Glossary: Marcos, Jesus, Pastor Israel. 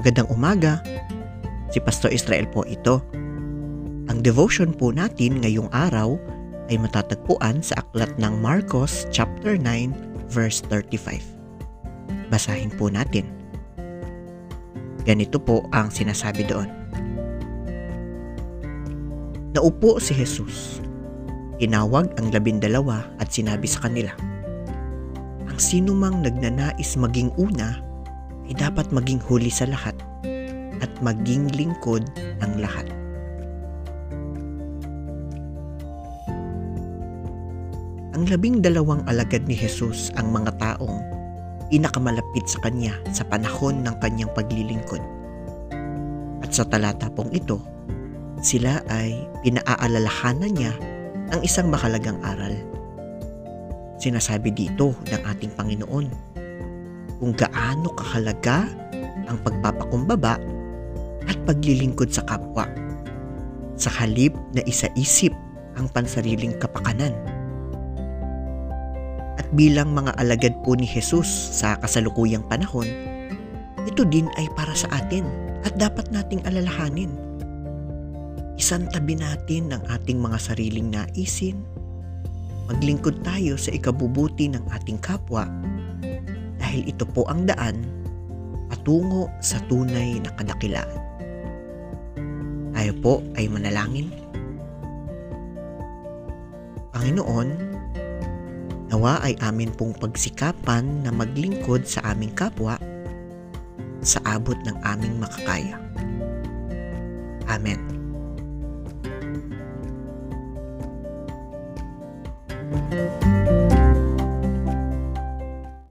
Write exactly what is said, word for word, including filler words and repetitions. Magandang umaga, si Pastor Israel po ito. Ang devotion po natin ngayong araw ay matatagpuan sa aklat ng Marcos chapter nine verse thirty-five. Basahin po natin. Ganito po ang sinasabi doon. Naupo si Jesus. Tinawag ang labindalawa at sinabi sa kanila, ang sinumang nagnanais maging una ay dapat maging huli sa lahat at maging lingkod ng lahat. Ang labing dalawang alagad ni Jesus ang mga taong pinakamalapit sa kanya sa panahon ng kanyang paglilingkod. At sa talata pong ito, sila ay pinaaalalahanan niya ang isang mahalagang aral. Sinasabi dito ng ating Panginoon kung gaano kahalaga ang pagpapakumbaba at paglilingkod sa kapwa, sa halip na isaisip ang pansariling kapakanan. At bilang mga alagad po ni Jesus sa kasalukuyang panahon, ito din ay para sa atin at dapat nating alalahanin. Isantabi natin ang ating mga sariling naisin, maglingkod tayo sa ikabubuti ng ating kapwa, dahil ito po ang daan patungo sa tunay na kadakilaan. Tayo po ay manalangin. Panginoon, nawa ay amin pong pagsikapan na maglingkod sa aming kapwa sa abot ng aming makakaya. Amen.